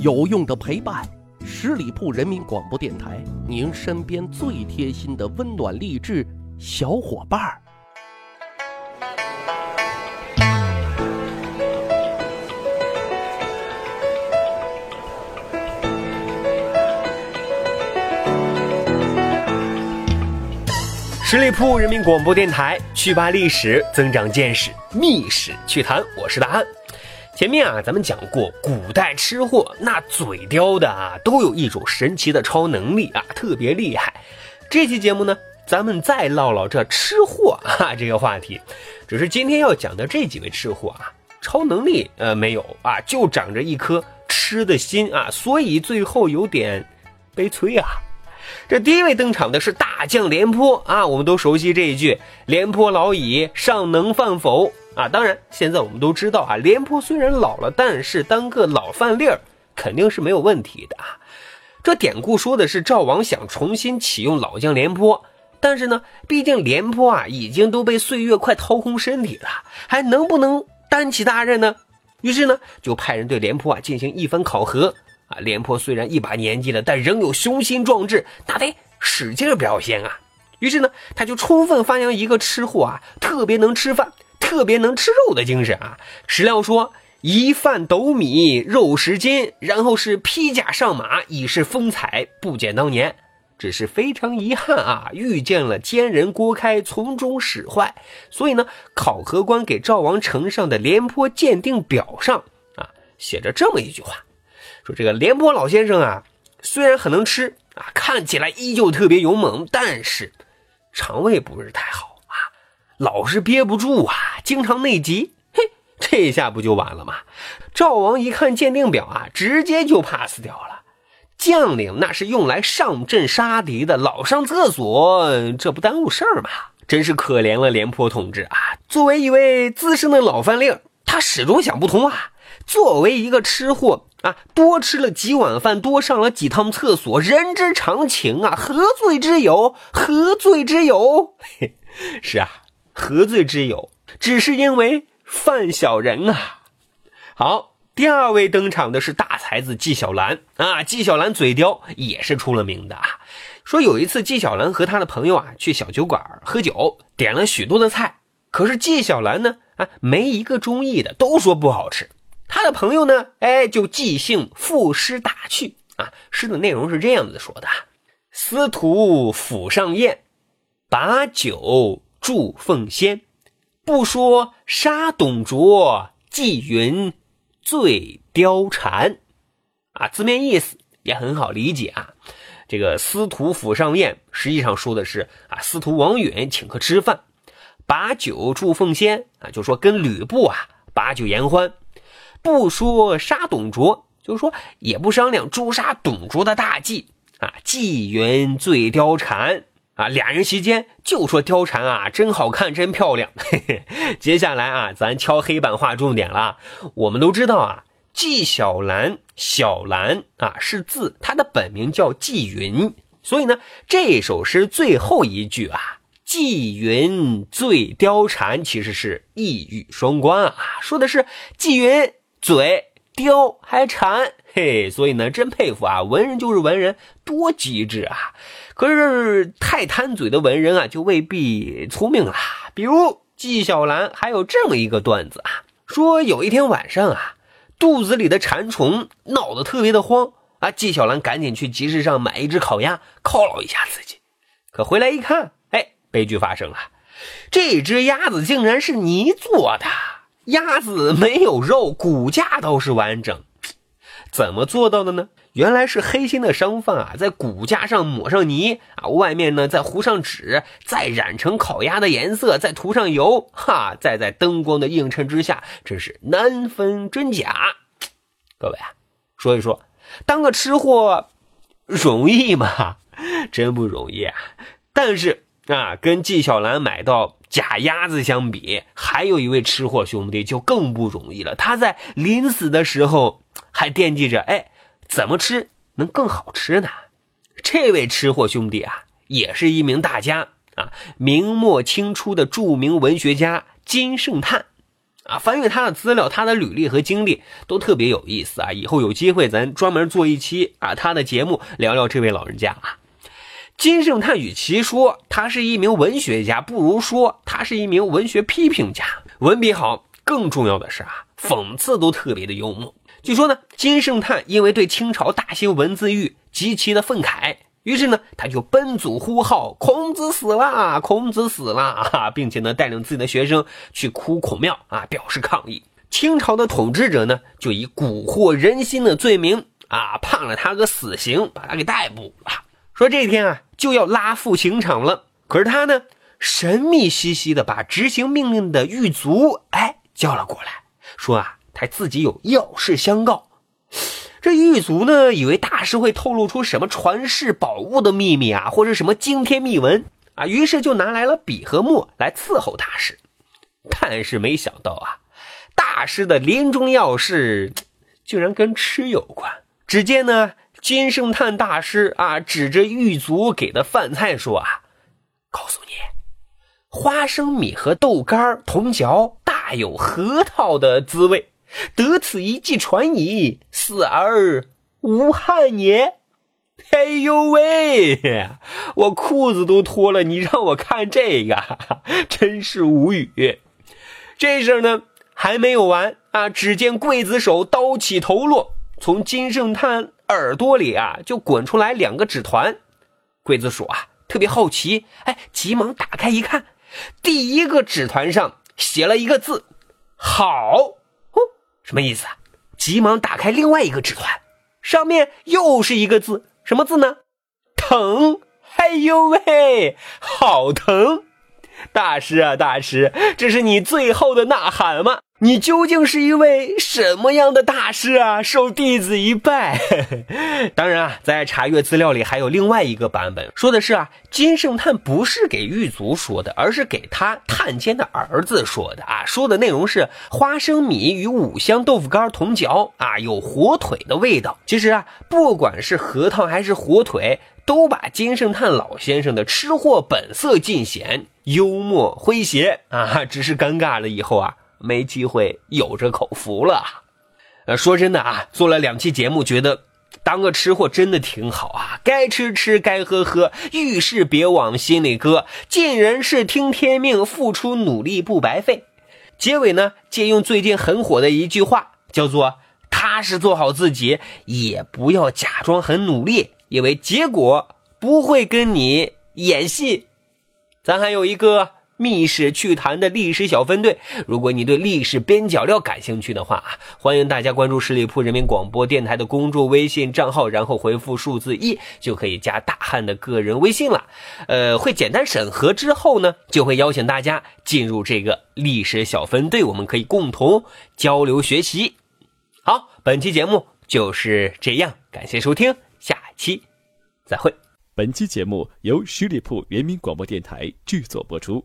有用的陪伴，十里铺人民广播电台，您身边最贴心的温暖励志小伙伴儿。十里铺人民广播电台，趣吧历史，增长见识，密史趣谈，我是大汉。前面咱们讲过，古代吃货那嘴刁的都有一种神奇的超能力特别厉害。这期节目呢，咱们再唠唠这吃货这个话题。只是今天要讲的这几位吃货超能力没有就长着一颗吃的心所以最后有点悲催啊。这第一位登场的是大将廉颇我们都熟悉这一句，廉颇老矣，尚能饭否当然现在我们都知道廉颇虽然老了，但是当个老饭粒儿肯定是没有问题的这典故说的是赵王想重新启用老将廉颇，但是呢，毕竟廉颇已经都被岁月快掏空身体了，还能不能担起大任呢？于是呢，就派人对廉颇进行一番考核廉颇虽然一把年纪了，但仍有雄心壮志，那得使劲表现于是呢，他就充分发扬一个吃货特别能吃饭特别能吃肉的精神史料说，一饭斗米，肉10斤，然后是披甲上马，以示风采，不减当年。只是非常遗憾遇见了奸人郭开，从中使坏。所以呢，考核官给赵王呈上的廉颇鉴定表上写着这么一句话，说这个廉颇老先生虽然很能吃看起来依旧特别勇猛，但是肠胃不是太好老是憋不住经常内急。嘿，这下不就完了吗？赵王一看鉴定表直接就 pass 掉了。将领那是用来上阵杀敌的，老上厕所这不耽误事儿吗？真是可怜了廉颇同志作为一位资深的老饭令，他始终想不通作为一个吃货多吃了几碗饭，多上了几趟厕所，人之常情何罪之有？何罪之有？是何罪之有？只是因为犯小人好，第二位登场的是大才子纪晓岚纪晓岚嘴刁也是出了名的说有一次纪晓岚和他的朋友去小酒馆喝酒，点了许多的菜，可是纪晓岚呢没一个中意的，都说不好吃。他的朋友呢就即兴赋诗打趣诗的内容是这样子说的，司徒府上宴，把酒祝奉先，不说杀董卓，纪云最貂蝉字面意思也很好理解这个司徒府上宴实际上说的是司徒王允请客吃饭，把酒祝奉先就说跟吕布把酒言欢，不说杀董卓，就是说也不商量诛杀董卓的大计纪云最貂蝉俩人席间就说貂蝉真好看，真漂亮。接下来咱敲黑板画重点了。我们都知道纪晓岚，晓岚是字，他的本名叫纪云，所以呢，这首诗最后一句纪云最貂蝉其实是一语双关说的是纪云嘴貂还蝉。嘿，所以呢真佩服文人就是文人，多机智可是太贪嘴的文人就未必聪明了。比如纪晓岚还有这么一个段子说有一天晚上肚子里的馋虫闹得特别的慌纪晓岚赶紧去集市上买一只烤鸭犒劳一下自己，可回来一看，悲剧发生了，这只鸭子竟然是泥做的，鸭子没有肉，骨架倒是完整。怎么做到的呢？原来是黑心的商贩在骨架上抹上泥外面呢再糊上纸，再染成烤鸭的颜色，再涂上油再在灯光的映衬之下，真是难分真假。各位说一说，当个吃货容易吗？真不容易但是跟纪晓岚买到假鸭子相比，还有一位吃货兄弟就更不容易了。他在临死的时候还惦记着怎么吃能更好吃呢？这位吃货兄弟也是一名大家明末清初的著名文学家金圣叹啊，翻阅他的资料，他的履历和经历都特别有意思啊，以后有机会咱专门做一期啊他的节目，聊聊这位老人家啊。金圣叹与其说他是一名文学家，不如说他是一名文学批评家，文笔好，更重要的是啊，讽刺都特别的幽默。据说呢，金圣叹因为对清朝大兴文字狱极其的愤慨，于是呢他就奔祖呼号，孔子死了，孔子死了啊，并且呢带领自己的学生去哭孔庙啊，表示抗议。清朝的统治者呢就以蛊惑人心的罪名啊判了他个死刑，把他给逮捕了。说这天啊就要拉赴刑场了，可是他呢神秘兮兮的把执行命令的狱卒哎叫了过来，说啊他自己有要事相告。这狱卒呢以为大师会透露出什么传世宝物的秘密啊，或者什么惊天秘闻啊，于是就拿来了笔和墨来伺候大师。但是没想到啊，大师的临终要事竟然跟吃有关。只见呢金圣叹大师啊指着狱卒给的饭菜说啊，告诉你，花生米和豆干同嚼，大有核桃的滋味，得此一计传矣，死而无憾也。哎呦喂，我裤子都脱了，你让我看这个，真是无语。这事儿呢还没有完啊，只见刽子手刀起头落，从金圣叹耳朵里啊就滚出来两个纸团。刽子手啊特别好奇，哎，急忙打开一看，第一个纸团上写了一个字，好。哦，什么意思啊？急忙打开另外一个纸团，上面又是一个字，什么字呢？疼。哎呦喂，好疼。大师啊大师，这是你最后的呐喊吗？你究竟是一位什么样的大师啊？受弟子一拜。当然啊，在查阅资料里还有另外一个版本，说的是啊，金圣叹不是给狱卒说的，而是给他探监的儿子说的啊。说的内容是花生米与五香豆腐干同嚼啊，有火腿的味道。其实啊，不管是核桃还是火腿，都把金圣叹老先生的吃货本色尽显，幽默诙谐啊，只是尴尬了以后啊没机会有这口福了。说真的啊，做了2期节目，觉得当个吃货真的挺好啊，该吃吃，该喝喝，遇事别往心里搁，尽人事听天命，付出努力不白费。结尾呢借用最近很火的一句话，叫做踏实做好自己，也不要假装很努力，因为结果不会跟你演戏。咱还有一个密史趣谈的历史小分队，如果你对历史边角料感兴趣的话啊，欢迎大家关注十里铺人民广播电台的公众微信账号，然后回复数字1就可以加大汉的个人微信了。会简单审核之后呢，就会邀请大家进入这个历史小分队，我们可以共同交流学习。好，本期节目就是这样，感谢收听，下期再会。本期节目由十里铺人民广播电台制作播出。